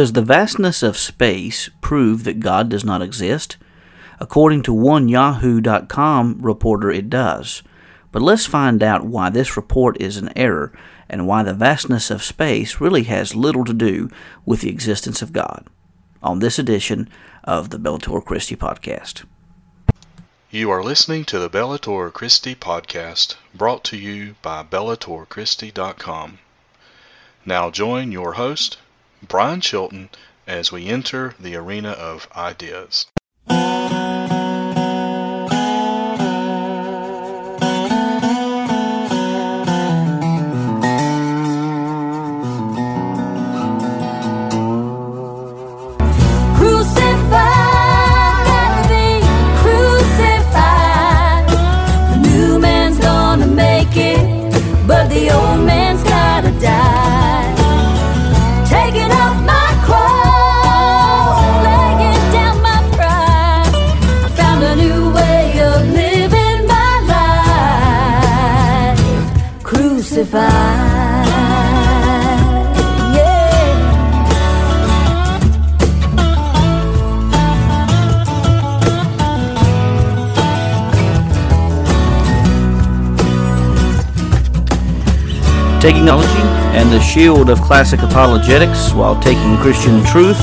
Does the vastness of space prove that God does not exist? According to one Yahoo.com reporter, it does. But let's find out why this report is an error and why the vastness of space really has little to do with the existence of God on this edition of the Bellator Christi Podcast. You are listening to the Bellator Christi Podcast, brought to you by bellatorchristi.com. Now join your host, Brian Chilton, as we enter the arena of ideas. Technology and the shield of classic apologetics while taking Christian truth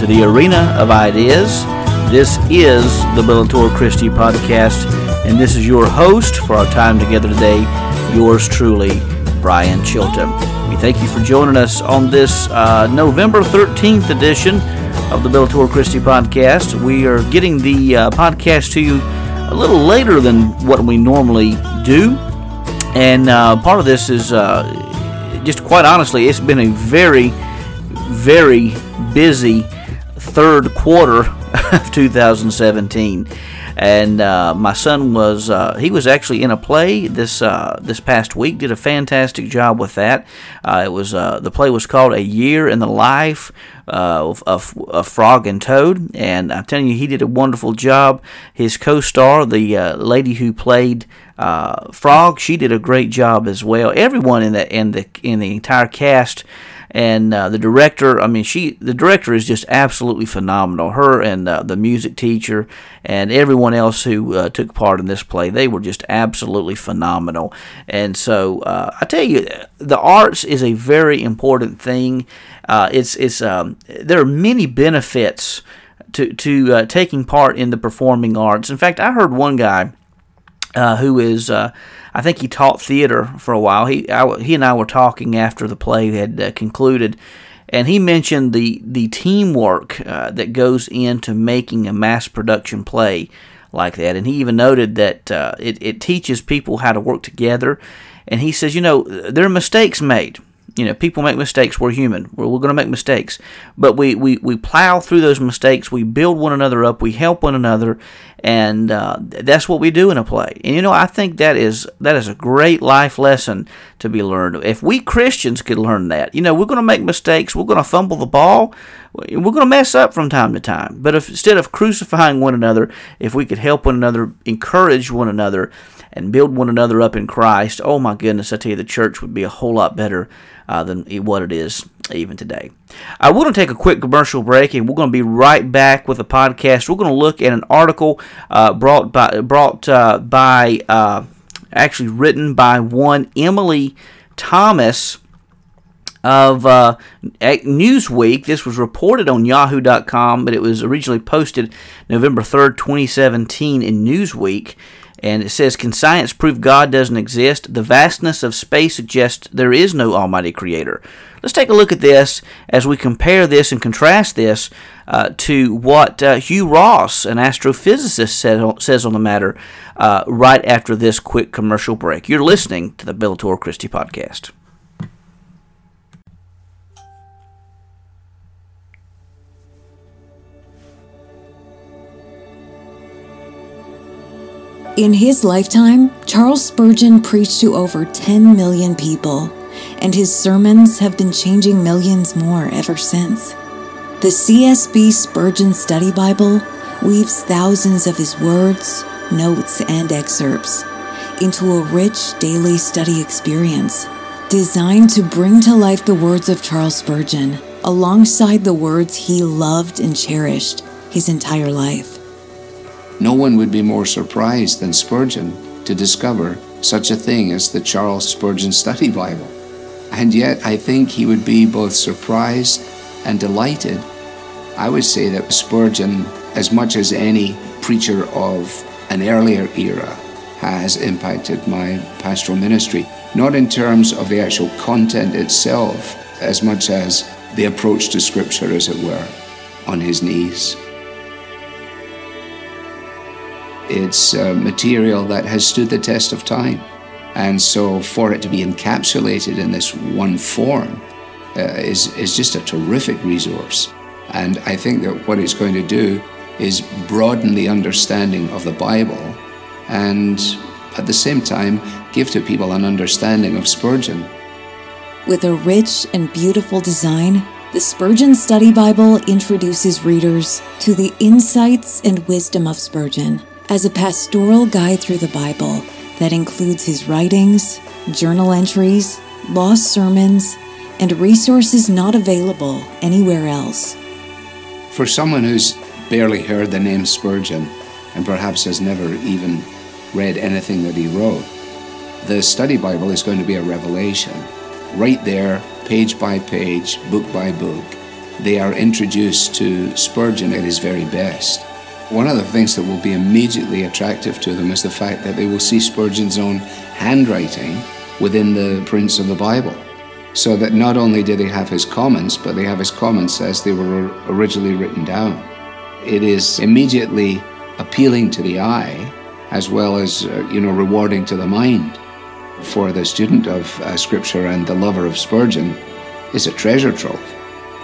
to the arena of ideas. This is the Bellator Christi Podcast, and this is your host for our time together today, yours truly, Brian Chilton. We thank you for joining us on this November 13th edition of the Bellator Christi Podcast. We are getting the podcast to you a little later than what we normally do. And part of this is, just quite honestly, it's been a very, very busy third quarter of 2017. And my son was actually in a play this past week, did a fantastic job with that. The play was called A Year in the Life of Frog and Toad. And I'm telling you, he did a wonderful job. His co-star, the lady who played Frog, she did a great job as well. Everyone in the entire cast, and the director. I mean, the director is just absolutely phenomenal. Her and the music teacher and everyone else who took part in this play, they were just absolutely phenomenal. And so I tell you, the arts is a very important thing. There are many benefits to taking part in the performing arts. In fact, I heard one guy who is, I think he taught theater for a while. He and I were talking after the play had concluded, and he mentioned the teamwork that goes into making a mass production play like that. And he even noted that it teaches people how to work together. And he says, there are mistakes made. People make mistakes. We're human. We're going to make mistakes. But we plow through those mistakes. We build one another up. We help one another. And that's what we do in a play. And, I think that is a great life lesson to be learned. If we Christians could learn that, we're going to make mistakes. We're going to fumble the ball. We're going to mess up from time to time. But instead of crucifying one another, if we could help one another, encourage one another, and build one another up in Christ, oh my goodness, I tell you, the church would be a whole lot better than what it is even today. I want to take a quick commercial break, and we're going to be right back with a podcast. We're going to look at an article written by one Emily Thomas of Newsweek. This was reported on Yahoo.com, but it was originally posted November 3rd, 2017 in Newsweek. And it says, "Can science prove God doesn't exist? The vastness of space suggests there is no almighty creator." Let's take a look at this as we compare this and contrast this to what Hugh Ross, an astrophysicist, says on the matter right after this quick commercial break. You're listening to the Bellator Christi Podcast. In his lifetime, Charles Spurgeon preached to over 10 million people, and his sermons have been changing millions more ever since. The CSB Spurgeon Study Bible weaves thousands of his words, notes, and excerpts into a rich daily study experience designed to bring to life the words of Charles Spurgeon alongside the words he loved and cherished his entire life. No one would be more surprised than Spurgeon to discover such a thing as the Charles Spurgeon Study Bible. And yet, I think he would be both surprised and delighted. I would say that Spurgeon, as much as any preacher of an earlier era, has impacted my pastoral ministry, not in terms of the actual content itself, as much as the approach to Scripture, as it were, on his knees. It's material that has stood the test of time. And so for it to be encapsulated in this one form is just a terrific resource. And I think that what it's going to do is broaden the understanding of the Bible and at the same time give to people an understanding of Spurgeon. With a rich and beautiful design, the Spurgeon Study Bible introduces readers to the insights and wisdom of Spurgeon as a pastoral guide through the Bible that includes his writings, journal entries, lost sermons, and resources not available anywhere else. For someone who's barely heard the name Spurgeon and perhaps has never even read anything that he wrote, the Study Bible is going to be a revelation. Right there, page by page, book by book, they are introduced to Spurgeon at his very best. One of the things that will be immediately attractive to them is the fact that they will see Spurgeon's own handwriting within the prints of the Bible, so that not only do they have his comments, but they have his comments as they were originally written down. It is immediately appealing to the eye, as well as rewarding to the mind. For the student of Scripture and the lover of Spurgeon, it's a treasure trove.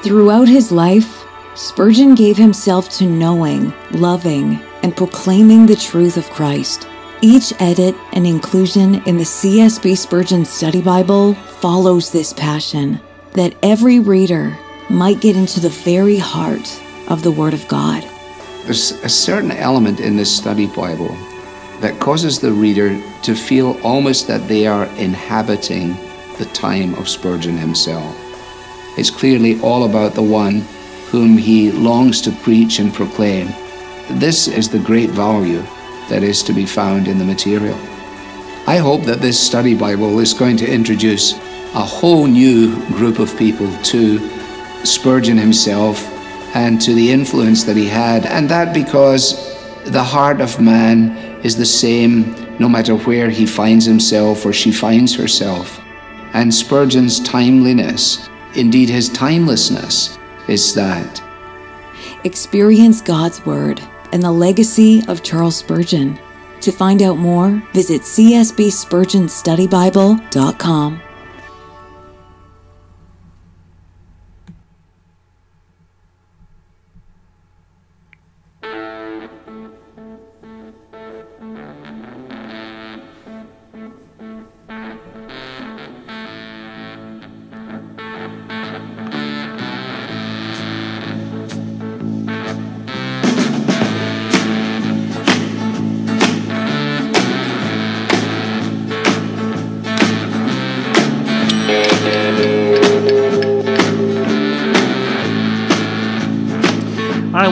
Throughout his life, Spurgeon gave himself to knowing, loving, and proclaiming the truth of Christ. Each edit and inclusion in the CSB Spurgeon Study Bible follows this passion, that every reader might get into the very heart of the Word of God. There's a certain element in this Study Bible that causes the reader to feel almost that they are inhabiting the time of Spurgeon himself. It's clearly all about the one whom he longs to preach and proclaim. This is the great value that is to be found in the material. I hope that this Study Bible is going to introduce a whole new group of people to Spurgeon himself and to the influence that he had, and that because the heart of man is the same no matter where he finds himself or she finds herself. And Spurgeon's timeliness, indeed his timelessness, is that. Experience God's Word and the legacy of Charles Spurgeon. To find out more, visit csbspurgeonstudybible.com.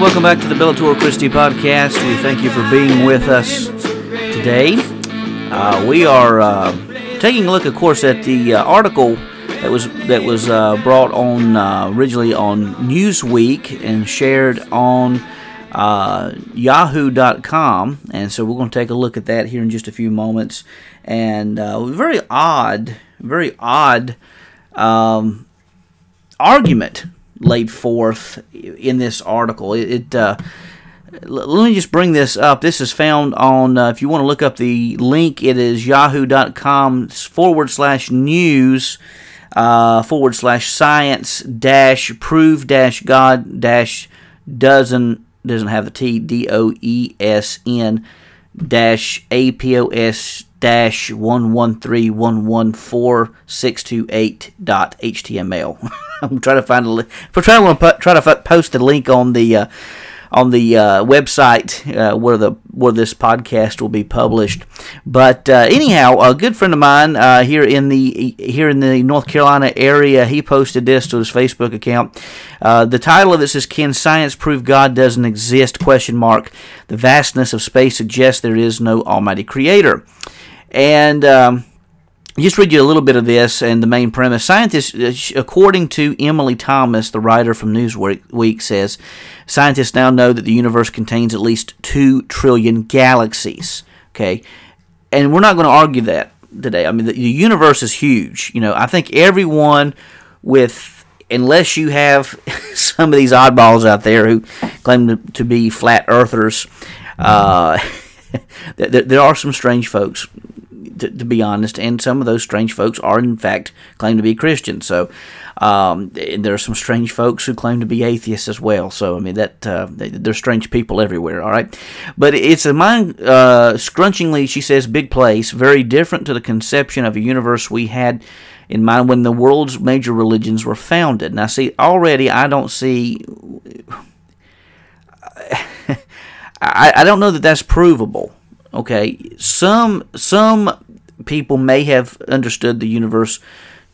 Welcome back to the Bellator Christi Podcast. We thank you for being with us today. We are taking a look, of course, at the article that was brought on originally on Newsweek and shared on Yahoo.com. And so we're going to take a look at that here in just a few moments. And very odd argument laid forth in this article. Let me just bring this up. This is found on, if you want to look up the link, it is yahoo.com/news /science-prove-god-dozen, doesn't have the T, DOESN-APOS-113114628.html. I'm trying to find a link. Try to post the link on the on the website where this podcast will be published. But anyhow, a good friend of mine here in the North Carolina area, he posted this to his Facebook account. The title of it says, "Can Science Prove God Doesn't Exist? ? The vastness of space suggests there is no almighty creator." And just read you a little bit of this and the main premise. Scientists, according to Emily Thomas, the writer from Newsweek, says, scientists now know that the universe contains at least 2 trillion galaxies. Okay, and we're not going to argue that today. I mean, the universe is huge. You know, I think everyone unless you have some of these oddballs out there who claim to be flat earthers, there are some strange folks, to be honest, and some of those strange folks are, in fact, claim to be Christian. So, there are some strange folks who claim to be atheists as well. So, I mean, there's strange people everywhere, all right? But it's a mind-scrunchingly, she says, big place, very different to the conception of a universe we had in mind when the world's major religions were founded. Now, see, already I don't see... I don't know that that's provable. Okay, some people may have understood the universe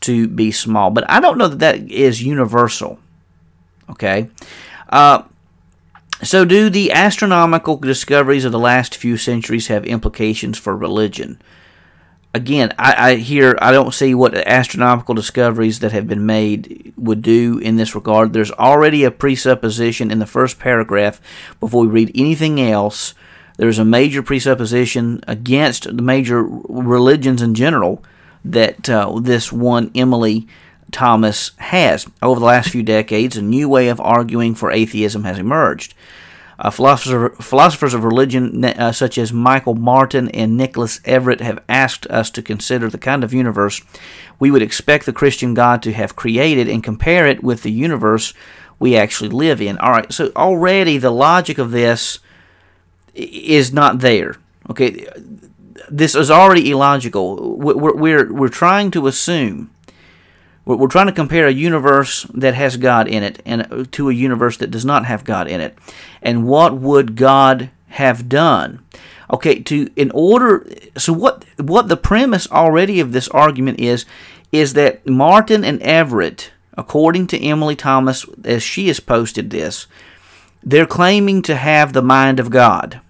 to be small, but I don't know that that is universal. Okay, so do the astronomical discoveries of the last few centuries have implications for religion? Again, I don't see what astronomical discoveries that have been made would do in this regard. There's already a presupposition in the first paragraph before we read anything else. There's a major presupposition against the major religions in general that this one Emily Thomas has. Over the last few decades, a new way of arguing for atheism has emerged. Philosophers of religion such as Michael Martin and Nicholas Everett have asked us to consider the kind of universe we would expect the Christian God to have created and compare it with the universe we actually live in. All right, so already the logic of this is not there. Okay, this is already illogical. We're trying to assume, we're trying to compare a universe that has God in it and to a universe that does not have God in it. And what would God have done? Okay, what the premise already of this argument is that Martin and Everett, according to Emily Thomas, as she has posted this, they're claiming to have the mind of God.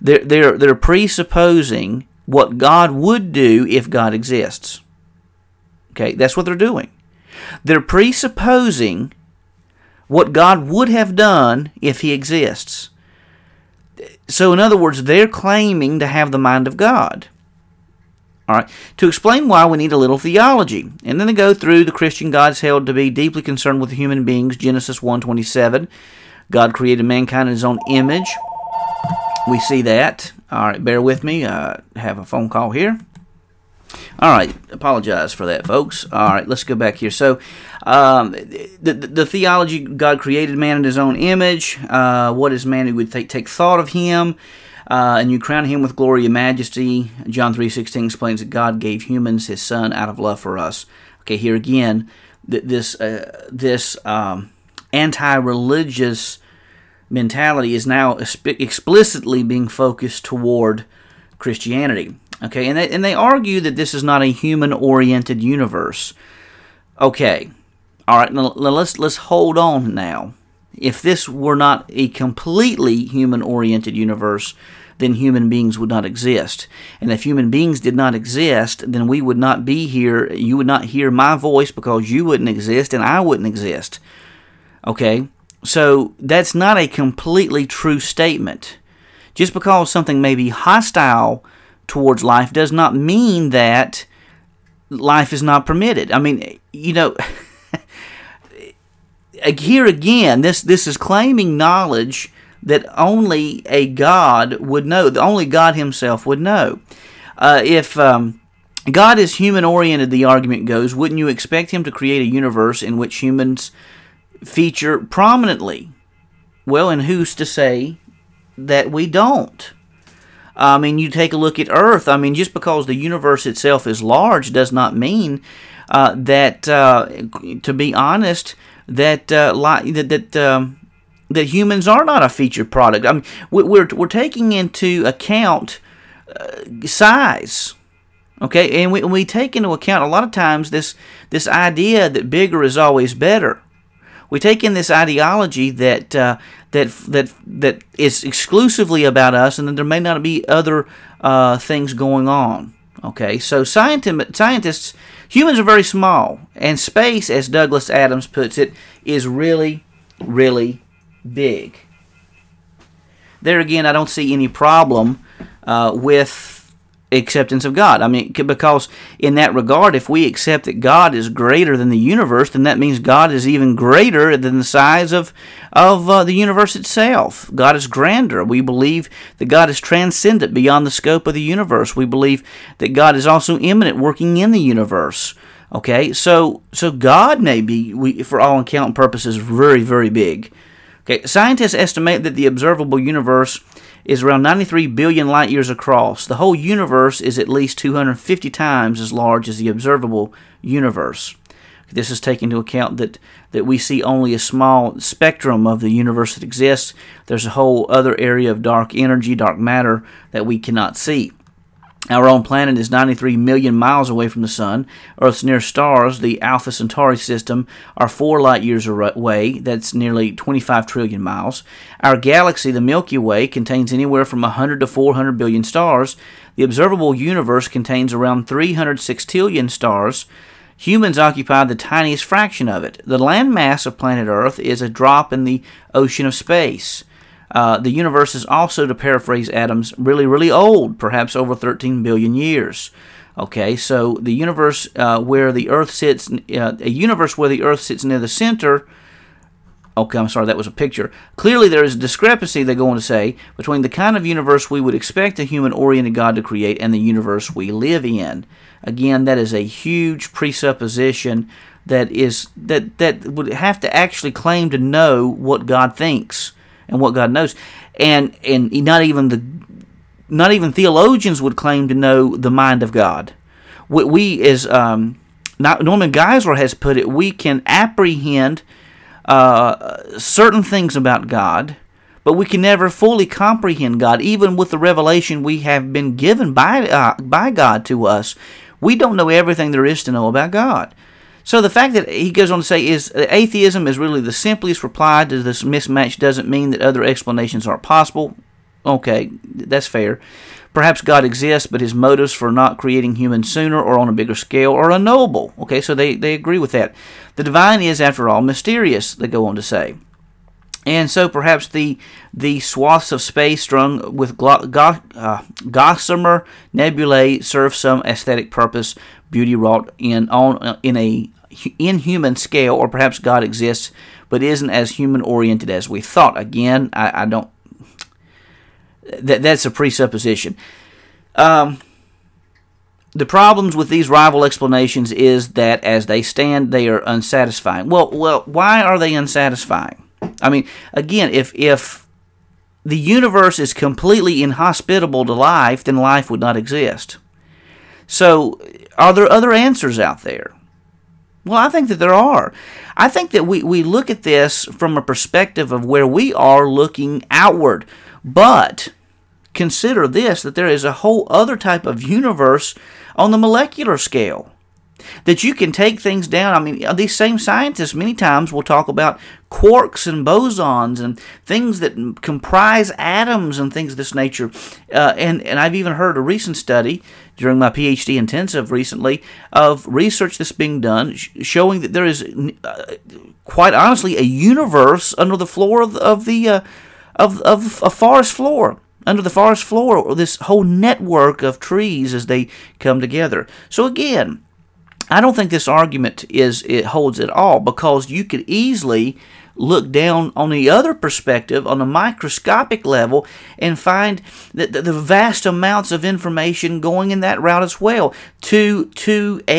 They're presupposing what God would do if God exists. Okay, that's what they're doing. They're presupposing what God would have done if He exists. So, in other words, they're claiming to have the mind of God. All right. To explain why, we need a little theology. And then they go through the Christian God is held to be deeply concerned with human beings, Genesis 1:27. God created mankind in His own image. We see that. All right, bear with me. I have a phone call here. All right, apologize for that, folks. All right, let's go back here. So, the theology, God created man in His own image. What is man who would take thought of him? And you crown him with glory and majesty. John 3:16 explains that God gave humans His Son out of love for us. Okay, here again, this anti-religious mentality is now explicitly being focused toward Christianity. Okay, and they argue that this is not a human-oriented universe. Okay, all right, now let's hold on now. If this were not a completely human-oriented universe, then human beings would not exist. And if human beings did not exist, then we would not be here. You would not hear my voice because you wouldn't exist and I wouldn't exist. Okay? So that's not a completely true statement. Just because something may be hostile towards life does not mean that life is not permitted. I mean, you know... Here again, this is claiming knowledge that only a God would know, that only God Himself would know. If God is human-oriented, the argument goes, wouldn't you expect Him to create a universe in which humans feature prominently? Well, and who's to say that we don't? I mean, you take a look at Earth. I mean, just because the universe itself is large does not mean that, to be honest... that that humans are not a featured product. I mean, we're taking into account size, okay, and we take into account a lot of times this idea that bigger is always better. We take in this ideology that is exclusively about us, and that there may not be other things going on. Okay, so scientists, humans are very small, and space, as Douglas Adams puts it, is really, really big. There again, I don't see any problem with acceptance of God. I mean, because in that regard, if we accept that God is greater than the universe, then that means God is even greater than the size of the universe itself. God is grander. We believe that God is transcendent beyond the scope of the universe. We believe that God is also immanent, working in the universe. Okay, so God may be, for all intent and purposes, very, very big. Okay, scientists estimate that the observable universe is around 93 billion light years across. The whole universe is at least 250 times as large as the observable universe. This is taking into account that we see only a small spectrum of the universe that exists. There's a whole other area of dark energy, dark matter, that we cannot see. Our own planet is 93 million miles away from the Sun. Earth's nearest stars, the Alpha Centauri system, are 4 light years away. That's nearly 25 trillion miles. Our galaxy, the Milky Way, contains anywhere from 100 to 400 billion stars. The observable universe contains around 360 trillion stars. Humans occupy the tiniest fraction of it. The landmass of planet Earth is a drop in the ocean of space. The universe is also, to paraphrase Adams, really, really old, perhaps over 13 billion years. Okay, so the universe where the Earth sits, a universe where the Earth sits near the center. Okay, I'm sorry, that was a picture. Clearly, there is a discrepancy, they're going to say, between the kind of universe we would expect a human-oriented God to create and the universe we live in. Again, that is a huge presupposition that would have to actually claim to know what God thinks and what God knows, and not even theologians would claim to know the mind of God. We as Norman Geisler has put it, we can apprehend certain things about God, but we can never fully comprehend God, even with the revelation we have been given by God to us. We don't know everything there is to know about God. So the fact that he goes on to say is atheism is really the simplest reply to this mismatch doesn't mean that other explanations aren't possible. Okay, that's fair. Perhaps God exists, but his motives for not creating humans sooner or on a bigger scale are unknowable. Okay, so they agree with that. The divine is, after all, mysterious, they go on to say. And so perhaps the swaths of space strung with gossamer nebulae serve some aesthetic purpose, beauty wrought in a inhuman scale, or perhaps God exists but isn't as human-oriented as we thought. Again, I don't... That's a presupposition. The problems with these rival explanations is that as they stand, they are unsatisfying. Well, why are they unsatisfying? I mean, again, if the universe is completely inhospitable to life, then life would not exist. So, are there other answers out there? Well, I think that there are. I think that we look at this from a perspective of where we are looking outward. But consider this, that there is a whole other type of universe on the molecular scale, that you can take things down. I mean, these same scientists many times will talk about quarks and bosons and things that comprise atoms and things of this nature. And I've even heard a recent study during my PhD intensive recently of research that's being done showing that there is, quite honestly, a universe under the floor of a forest floor. Under the forest floor, this whole network of trees as they come together. So again, I don't think this argument holds at all, because you could easily look down on the other perspective on a microscopic level and find that the vast amounts of information going in that route as well. If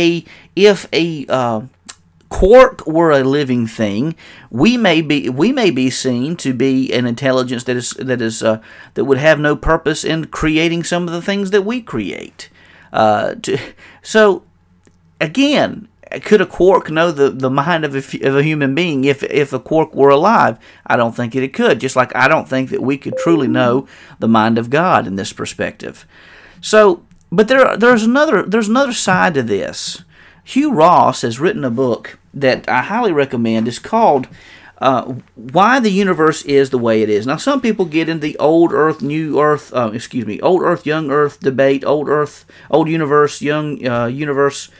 a quark were a living thing, we may be seen to be an intelligence that would have no purpose in creating some of the things that we create. Again, Could a quark know the mind of a human being if a quark were alive? I don't think it could. Just like I don't think that we could truly know the mind of God in this perspective. So, but there's another side to this. Hugh Ross has written a book that I highly recommend. It's called Why the Universe is the Way It Is. Now, some people get into the old Earth, new Earth, old Earth, young Earth debate, old Earth, old universe, young universe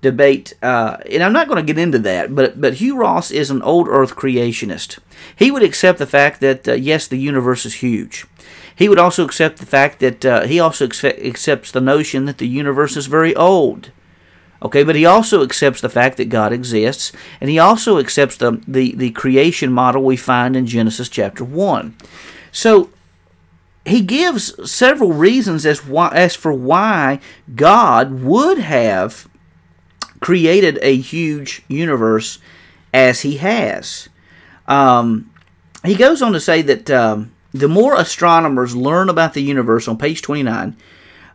debate, and I'm not going to get into that, but Hugh Ross is an old Earth creationist. He would accept the fact that, yes, the universe is huge. He would also accept the fact that, he also accepts the notion that the universe is very old. Okay, but he also accepts the fact that God exists, and he also accepts the creation model we find in Genesis chapter 1. So, he gives several reasons as for why God would have created a huge universe as he has. He goes on to say that the more astronomers learn about the universe, on page 29,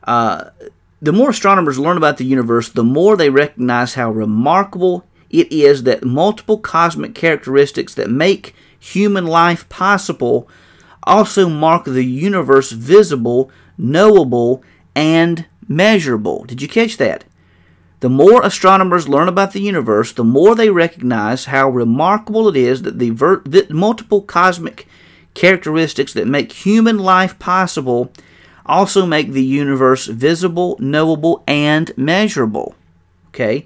the more astronomers learn about the universe, the more they recognize how remarkable it is that multiple cosmic characteristics that make human life possible also mark the universe visible, knowable, and measurable. Did you catch that? The more astronomers learn about the universe, the more they recognize how remarkable it is that the multiple cosmic characteristics that make human life possible also make the universe visible, knowable, and measurable. Okay?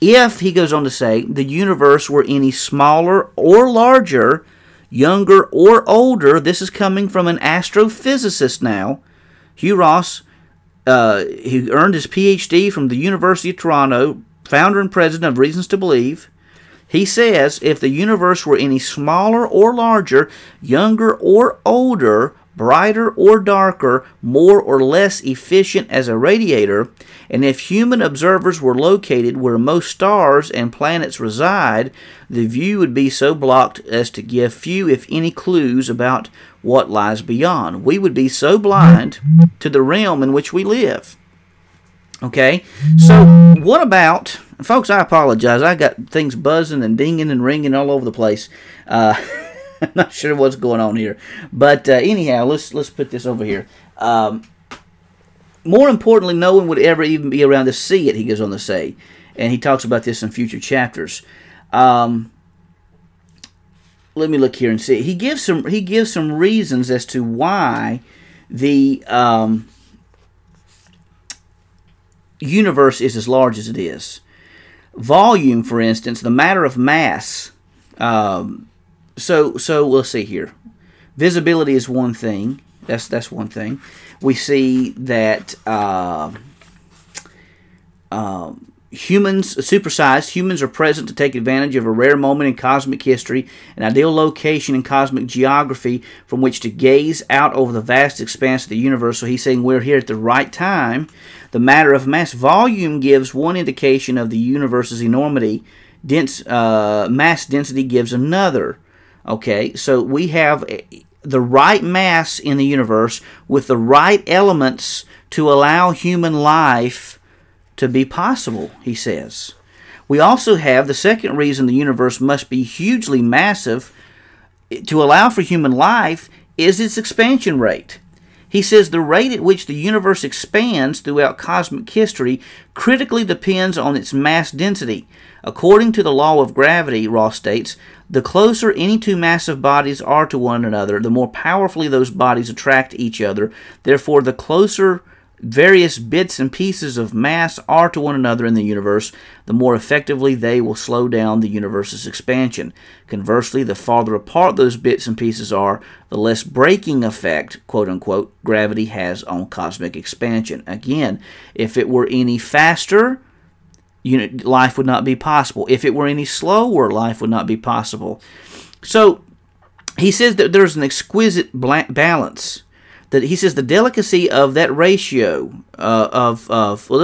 If, he goes on to say, the universe were any smaller or larger, younger or older, this is coming from an astrophysicist now, Hugh Ross. He earned his Ph.D. from the University of Toronto, founder and president of Reasons to Believe. He says, if the universe were any smaller or larger, younger or older, brighter or darker, more or less efficient as a radiator, and if human observers were located where most stars and planets reside, the view would be so blocked as to give few, if any, clues about what lies beyond. We would be so blind to the realm in which we live. Okay, so what about... Folks, I apologize. I got things buzzing and dinging and ringing all over the place. I'm not sure what's going on here. But anyhow, let's put this over here. More importantly, no one would ever even be around to see it, he goes on to say. And he talks about this in future chapters. Let me look here and see. He gives some reasons as to why the universe is as large as it is. Volume, for instance, the matter of mass. So we'll see here. Visibility is one thing. That's one thing. We see that supersized humans are present to take advantage of a rare moment in cosmic history, an ideal location in cosmic geography from which to gaze out over the vast expanse of the universe. So he's saying we're here at the right time. The matter of mass volume gives one indication of the universe's enormity. Mass density gives another. Okay, so we have the right mass in the universe with the right elements to allow human life to be possible, he says. We also have the second reason the universe must be hugely massive to allow for human life is its expansion rate. He says the rate at which the universe expands throughout cosmic history critically depends on its mass density. According to the law of gravity, Ross states, the closer any two massive bodies are to one another, the more powerfully those bodies attract each other. Therefore, the closer various bits and pieces of mass are to one another in the universe, the more effectively they will slow down the universe's expansion. Conversely, the farther apart those bits and pieces are, the less braking effect, quote-unquote, gravity has on cosmic expansion. Again, if it were any faster, life would not be possible. If it were any slower, life would not be possible. So, he says that there's an exquisite balance. That he says the delicacy of that ratio let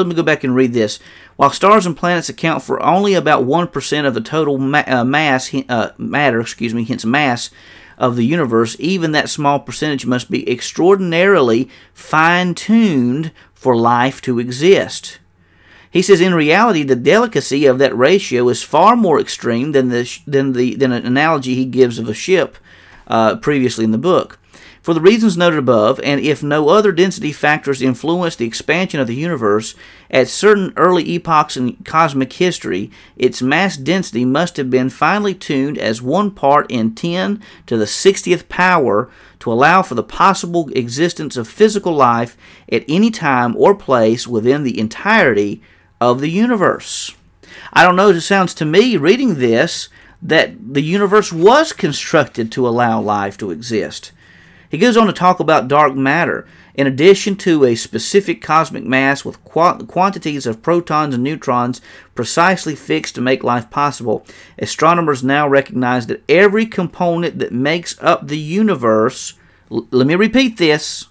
me go back and read this. While stars and planets account for only about 1% of the total hence mass of the universe, even that small percentage must be extraordinarily fine-tuned for life to exist. He says, in reality, the delicacy of that ratio is far more extreme than an analogy he gives of a ship previously in the book. For the reasons noted above, and if no other density factors influence the expansion of the universe, at certain early epochs in cosmic history, its mass density must have been finely tuned as 1 part in 10 to the 60th power to allow for the possible existence of physical life at any time or place within the entirety of the universe. I don't know, it sounds to me, reading this, that the universe was constructed to allow life to exist. He goes on to talk about dark matter. In addition to a specific cosmic mass with quantities of protons and neutrons precisely fixed to make life possible, astronomers now recognize that every component that makes up the universe, let me repeat this,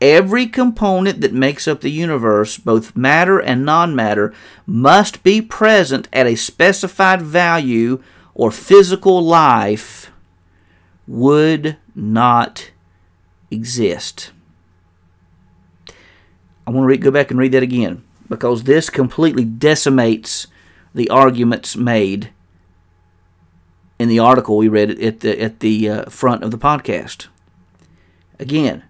every component that makes up the universe, both matter and non-matter, must be present at a specified value or physical life would not exist. I want to go back and read that again, because this completely decimates the arguments made in the article we read at the front of the podcast. Again,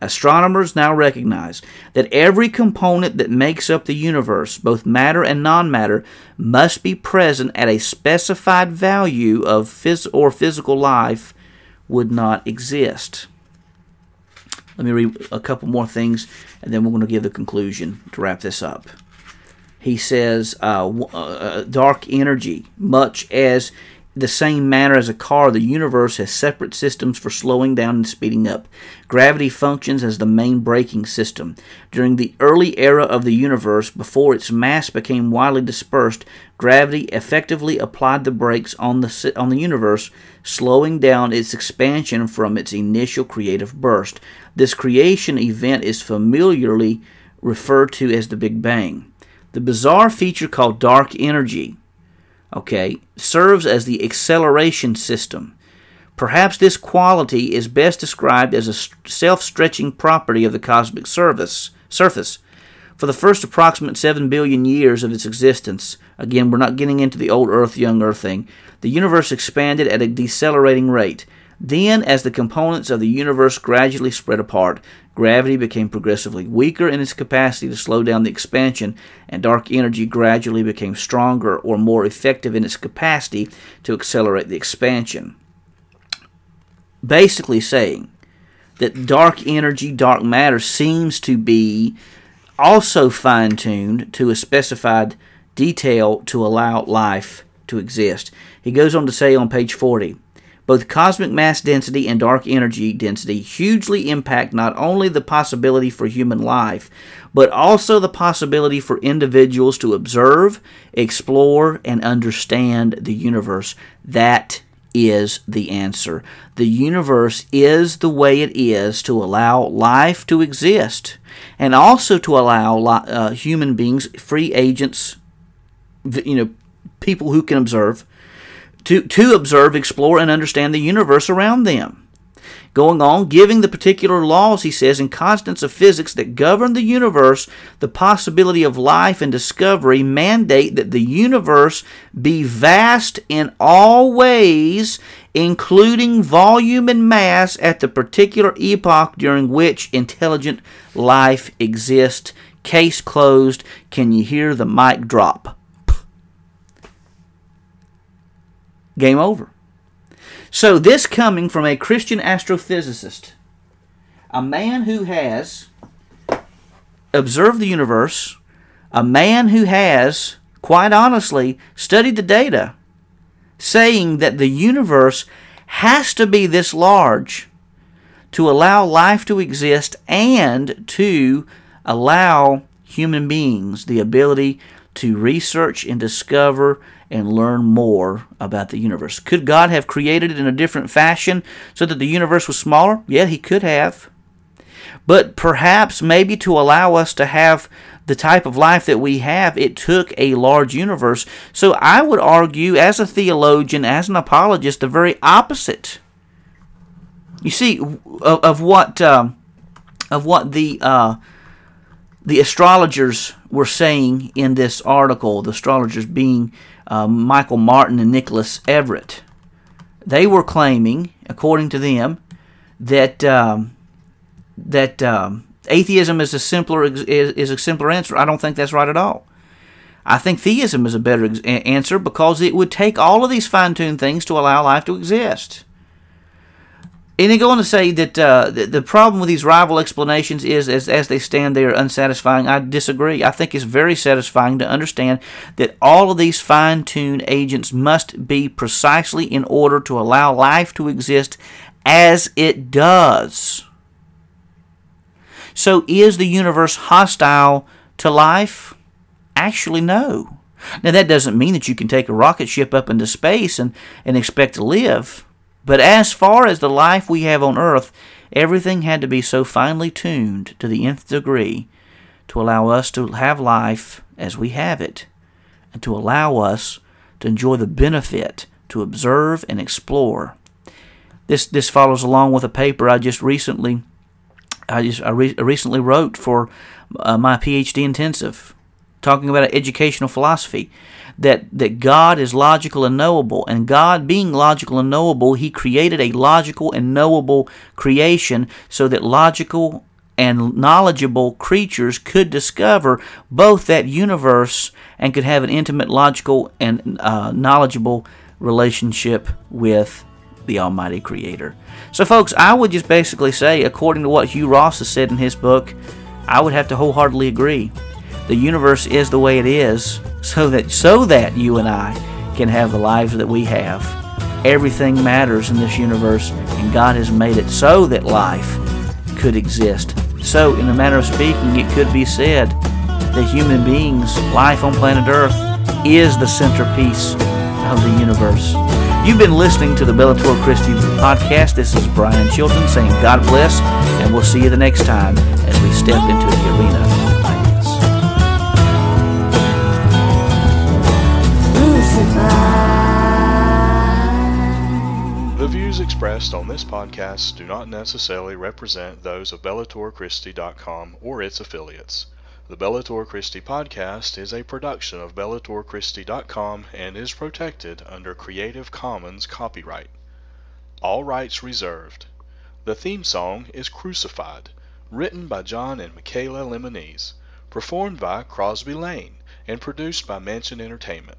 astronomers now recognize that every component that makes up the universe, both matter and non-matter, must be present at a specified value of physical life would not exist. Let me read a couple more things, and then we're going to give the conclusion to wrap this up. He says, dark energy, much as the same manner as a car, the universe has separate systems for slowing down and speeding up. Gravity functions as the main braking system. During the early era of the universe, before its mass became widely dispersed, gravity effectively applied the brakes on the universe, slowing down its expansion from its initial creative burst. This creation event is familiarly referred to as the Big Bang. The bizarre feature called dark energy, serves as the acceleration system. Perhaps this quality is best described as a self-stretching property of the cosmic surface. For the first approximate 7 billion years of its existence, again, we're not getting into the old Earth, young Earth thing, the universe expanded at a decelerating rate. Then, as the components of the universe gradually spread apart, gravity became progressively weaker in its capacity to slow down the expansion, and dark energy gradually became stronger or more effective in its capacity to accelerate the expansion. Basically saying that dark energy, dark matter, seems to be also fine-tuned to a specified detail to allow life to exist. He goes on to say on page 40, both cosmic mass density and dark energy density hugely impact not only the possibility for human life, but also the possibility for individuals to observe, explore, and understand the universe. That is the answer. The universe is the way it is to allow life to exist, and also to allow human beings, free agents, people who can observe, to observe, explore, and understand the universe around them. Going on, giving the particular laws, he says, and constants of physics that govern the universe, the possibility of life and discovery mandate that the universe be vast in all ways, including volume and mass at the particular epoch during which intelligent life exists. Case closed. Can you hear the mic drop? Game over. So this coming from a Christian astrophysicist, a man who has observed the universe, a man who has, quite honestly, studied the data, saying that the universe has to be this large to allow life to exist and to allow human beings the ability to research and discover and learn more about the universe. Could God have created it in a different fashion so that the universe was smaller? Yeah, he could have. But perhaps maybe to allow us to have the type of life that we have, it took a large universe. So I would argue, as a theologian, as an apologist, the very opposite. You see, of what the the astrologers were saying in this article, the astrologers being Michael Martin and Nicholas Everett, they were claiming, according to them, that atheism is a simpler answer. I don't think that's right at all. I think theism is a better answer because it would take all of these fine-tuned things to allow life to exist. And they go on to say that the problem with these rival explanations is, as they stand, they are unsatisfying. I disagree. I think it's very satisfying to understand that all of these fine-tuned agents must be precisely in order to allow life to exist as it does. So is the universe hostile to life? Actually, no. Now, that doesn't mean that you can take a rocket ship up into space and expect to live. But as far as the life we have on Earth, everything had to be so finely tuned to the nth degree to allow us to have life as we have it, and to allow us to enjoy the benefit, to observe and explore. This follows along with a paper I just recently I recently wrote for my PhD intensive, talking about educational philosophy, that God is logical and knowable, and God being logical and knowable, He created a logical and knowable creation so that logical and knowledgeable creatures could discover both that universe and could have an intimate, logical, and knowledgeable relationship with the Almighty Creator. So folks, I would just basically say, according to what Hugh Ross has said in his book, I would have to wholeheartedly agree. The universe is the way it is so that you and I can have the lives that we have. Everything matters in this universe, and God has made it so that life could exist. So, in a manner of speaking, it could be said that human beings, life on planet Earth, is the centerpiece of the universe. You've been listening to the Bellator Christi Podcast. This is Brian Chilton saying God bless, and we'll see you the next time as we step into the arena. The views expressed on this podcast do not necessarily represent those of bellatorchristi.com or its affiliates. The Bellator Christi Podcast is a production of bellatorchristi.com and is protected under Creative Commons copyright. All rights reserved. The theme song is Crucified, written by John and Michaela Lemonese, performed by Crosby Lane, and produced by Mansion Entertainment.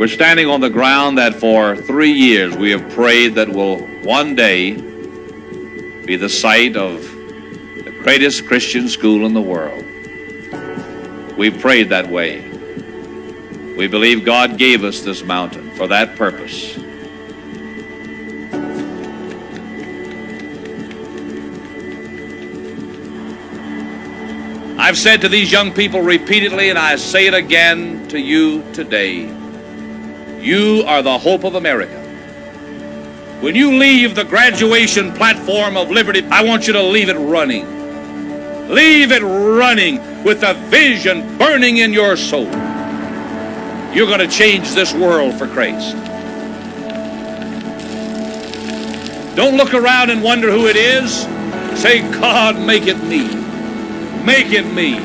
We're standing on the ground that for 3 years we have prayed that will one day be the site of the greatest Christian school in the world. We prayed that way. We believe God gave us this mountain for that purpose. I've said to these young people repeatedly, and I say it again to you today, you are the hope of America. When you leave the graduation platform of Liberty, I want you to leave it running. Leave it running with a vision burning in your soul. You're going to change this world for Christ. Don't look around and wonder who it is. Say, God, make it me. Make it me.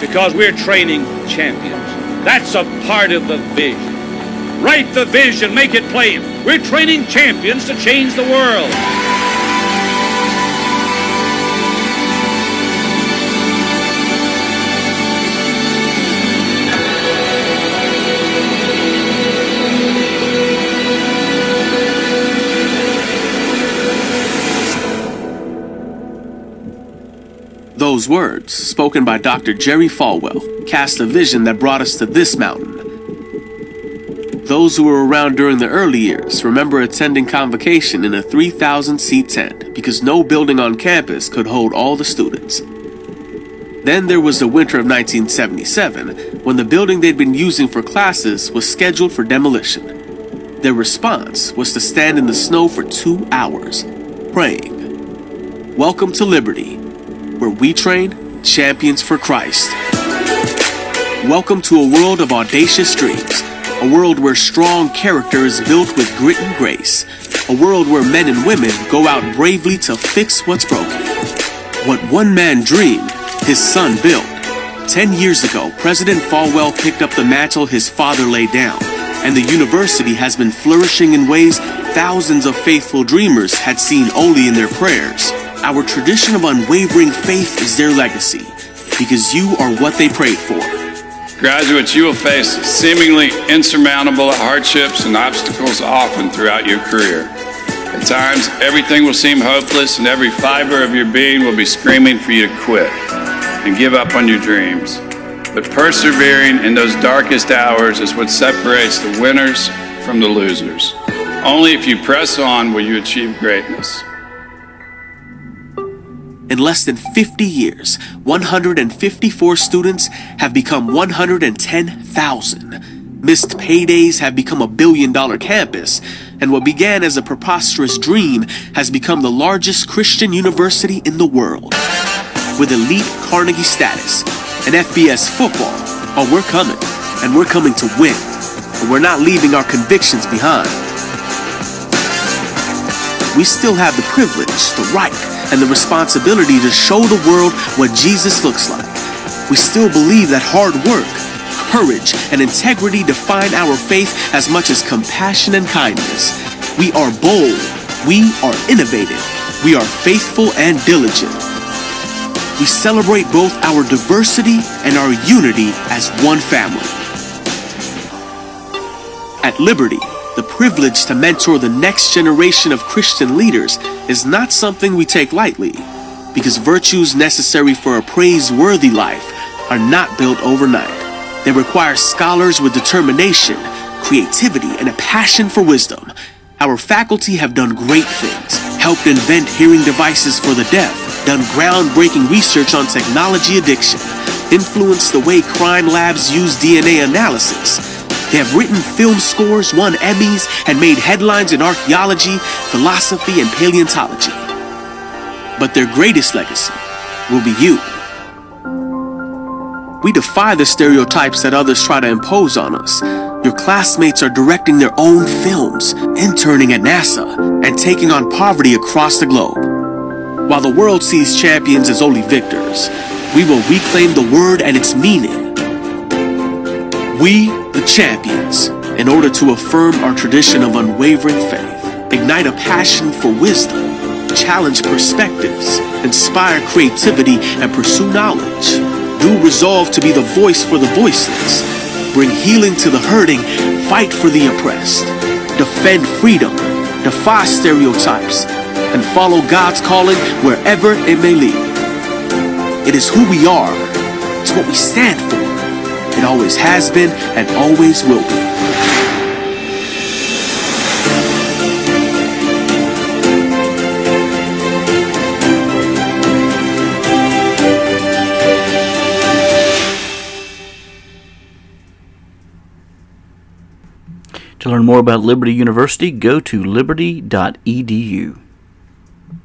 Because we're training champions. That's a part of the vision. Write the vision, make it plain. We're training champions to change the world. Those words, spoken by Dr. Jerry Falwell, cast a vision that brought us to this mountain. Those who were around during the early years remember attending convocation in a 3,000-seat tent because no building on campus could hold all the students. Then there was the winter of 1977, when the building they'd been using for classes was scheduled for demolition. Their response was to stand in the snow for 2 hours, praying. Welcome to Liberty, where we train champions for Christ. Welcome to a world of audacious dreams, a world where strong character is built with grit and grace, a world where men and women go out bravely to fix what's broken. What one man dreamed, his son built. 10 years ago, President Falwell picked up the mantle his father laid down, and the university has been flourishing in ways thousands of faithful dreamers had seen only in their prayers. Our tradition of unwavering faith is their legacy, because you are what they prayed for. Graduates, you will face seemingly insurmountable hardships and obstacles often throughout your career. At times, everything will seem hopeless and every fiber of your being will be screaming for you to quit and give up on your dreams. But persevering in those darkest hours is what separates the winners from the losers. Only if you press on will you achieve greatness. In less than 50 years, 154 students have become 110,000. Missed paydays have become a billion-dollar campus, and what began as a preposterous dream has become the largest Christian university in the world. With elite Carnegie status, an FBS football, oh, we're coming, and we're coming to win, and we're not leaving our convictions behind. We still have the privilege, the right, and the responsibility to show the world what Jesus looks like. We still believe that hard work, courage, and integrity define our faith as much as compassion and kindness. We are bold, we are innovative, we are faithful and diligent. We celebrate both our diversity and our unity as one family. At Liberty, the privilege to mentor the next generation of Christian leaders is not something we take lightly, because virtues necessary for a praiseworthy life are not built overnight. They require scholars with determination, creativity, and a passion for wisdom. Our faculty have done great things, helped invent hearing devices for the deaf, done groundbreaking research on technology addiction, influenced the way crime labs use DNA analysis. They have written film scores, won Emmys, and made headlines in archaeology, philosophy, and paleontology. But their greatest legacy will be you. We defy the stereotypes that others try to impose on us. Your classmates are directing their own films, interning at NASA, and taking on poverty across the globe. While the world sees champions as only victors, we will reclaim the word and its meaning. We, the champions, in order to affirm our tradition of unwavering faith, ignite a passion for wisdom, challenge perspectives, inspire creativity, and pursue knowledge. Do resolve to be the voice for the voiceless, bring healing to the hurting, fight for the oppressed, defend freedom, defy stereotypes, and follow God's calling wherever it may lead. It is who we are, it's what we stand for. It always has been and always will be. To learn more about Liberty University, go to liberty.edu.